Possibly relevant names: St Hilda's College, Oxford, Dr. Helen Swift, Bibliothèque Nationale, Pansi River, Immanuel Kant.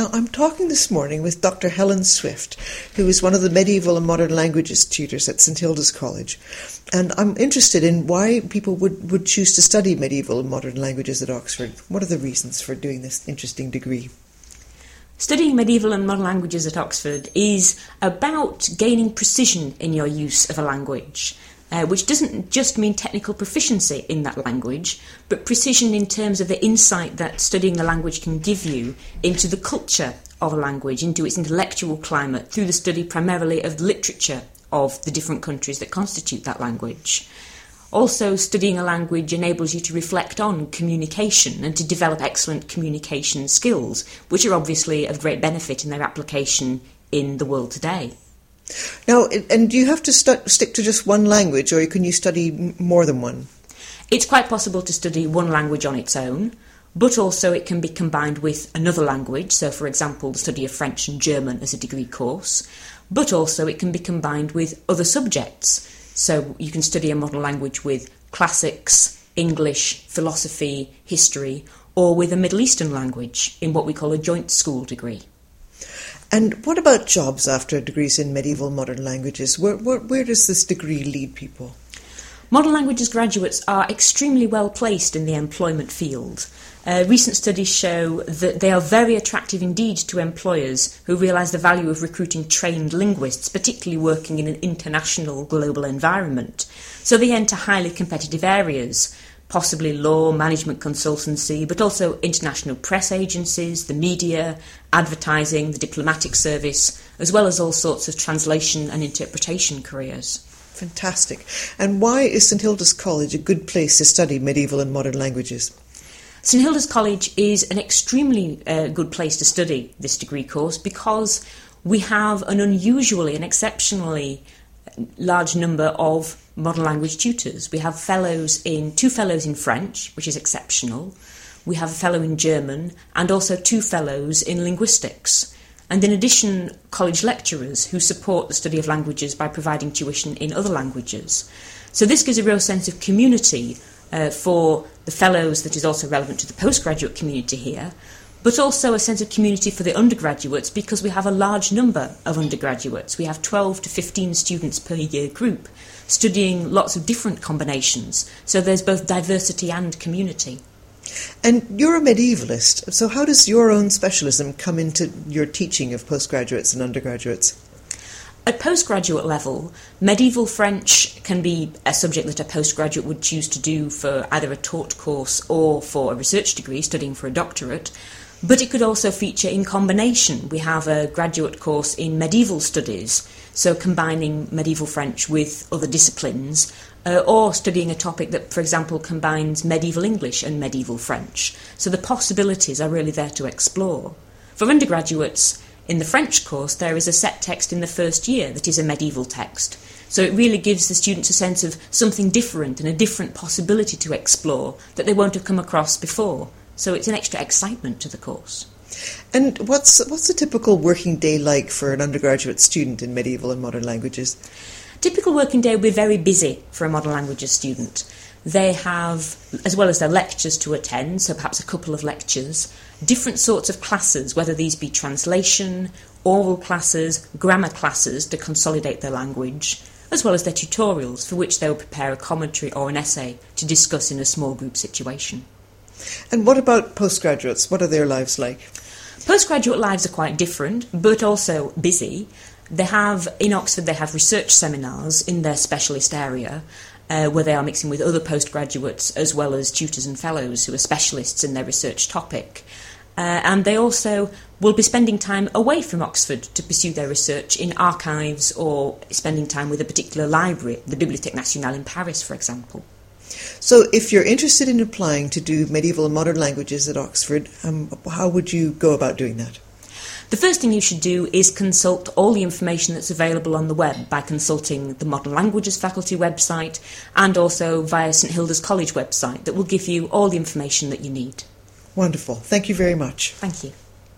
Now, I'm talking this morning with Dr. Helen Swift, who is one of the medieval and modern languages tutors at St Hilda's College. And I'm interested in why people would choose to study medieval and modern languages at Oxford. What are the reasons for doing this interesting degree? Studying medieval and modern languages at Oxford is about gaining precision in your use of a language, which doesn't just mean technical proficiency in that language, but precision in terms of the insight that studying a language can give you into the culture of a language, into its intellectual climate, through the study primarily of literature of the different countries that constitute that language. Also, studying a language enables you to reflect on communication and to develop excellent communication skills, which are obviously of great benefit in their application in the world today. Now, and do you have to stick to just one language, or can you study more than one? It's quite possible to study one language on its own, but also it can be combined with another language, so for example the study of French and German as a degree course, but also it can be combined with other subjects, so you can study a modern language with classics, English, philosophy, history, or with a Middle Eastern language in what we call a joint school degree. And what about jobs after degrees in medieval and modern languages? Where does this degree lead people? Modern languages graduates are extremely well placed in the employment field. Recent studies show that they are very attractive indeed to employers who realise the value of recruiting trained linguists, particularly working in an international global environment. So they enter highly competitive areas, possibly law, management consultancy, but also international press agencies, the media, advertising, the diplomatic service, as well as all sorts of translation and interpretation careers. Fantastic. And why is St Hilda's College a good place to study medieval and modern languages? St Hilda's College is an extremely good place to study this degree course because we have an unusually and exceptionally large number of modern language tutors. We have two fellows in French, which is exceptional. We have a fellow in German and also two fellows in linguistics. And in addition, college lecturers who support the study of languages by providing tuition in other languages. So this gives a real sense of community for the fellows that is also relevant to the postgraduate community here, but also a sense of community for the undergraduates because we have a large number of undergraduates. We have 12 to 15 students per year group studying lots of different combinations. So there's both diversity and community. And you're a medievalist, so how does your own specialism come into your teaching of postgraduates and undergraduates? At postgraduate level, medieval French can be a subject that a postgraduate would choose to do for either a taught course or for a research degree, studying for a doctorate. But it could also feature in combination. We have a graduate course in medieval studies, so combining medieval French with other disciplines, or studying a topic that, for example, combines medieval English and medieval French. So the possibilities are really there to explore. For undergraduates, in the French course, there is a set text in the first year that is a medieval text. So it really gives the students a sense of something different and a different possibility to explore that they won't have come across before. So it's an extra excitement to the course. And what's a typical working day like for an undergraduate student in medieval and modern languages? Typical working day will be very busy for a modern languages student. They have, as well as their lectures to attend, so perhaps a couple of lectures, different sorts of classes, whether these be translation, oral classes, grammar classes to consolidate their language, as well as their tutorials for which they will prepare a commentary or an essay to discuss in a small group situation. And what about postgraduates? What are their lives like? Postgraduate lives are quite different, but also busy. In Oxford, they have research seminars in their specialist area, where they are mixing with other postgraduates as well as tutors and fellows who are specialists in their research topic. And they also will be spending time away from Oxford to pursue their research in archives or spending time with a particular library, the Bibliothèque Nationale in Paris, for example. So if you're interested in applying to do medieval and modern languages at Oxford, how would you go about doing that? The first thing you should do is consult all the information that's available on the web by consulting the Modern Languages Faculty website and also via St Hilda's College website that will give you all the information that you need. Wonderful. Thank you very much. Thank you.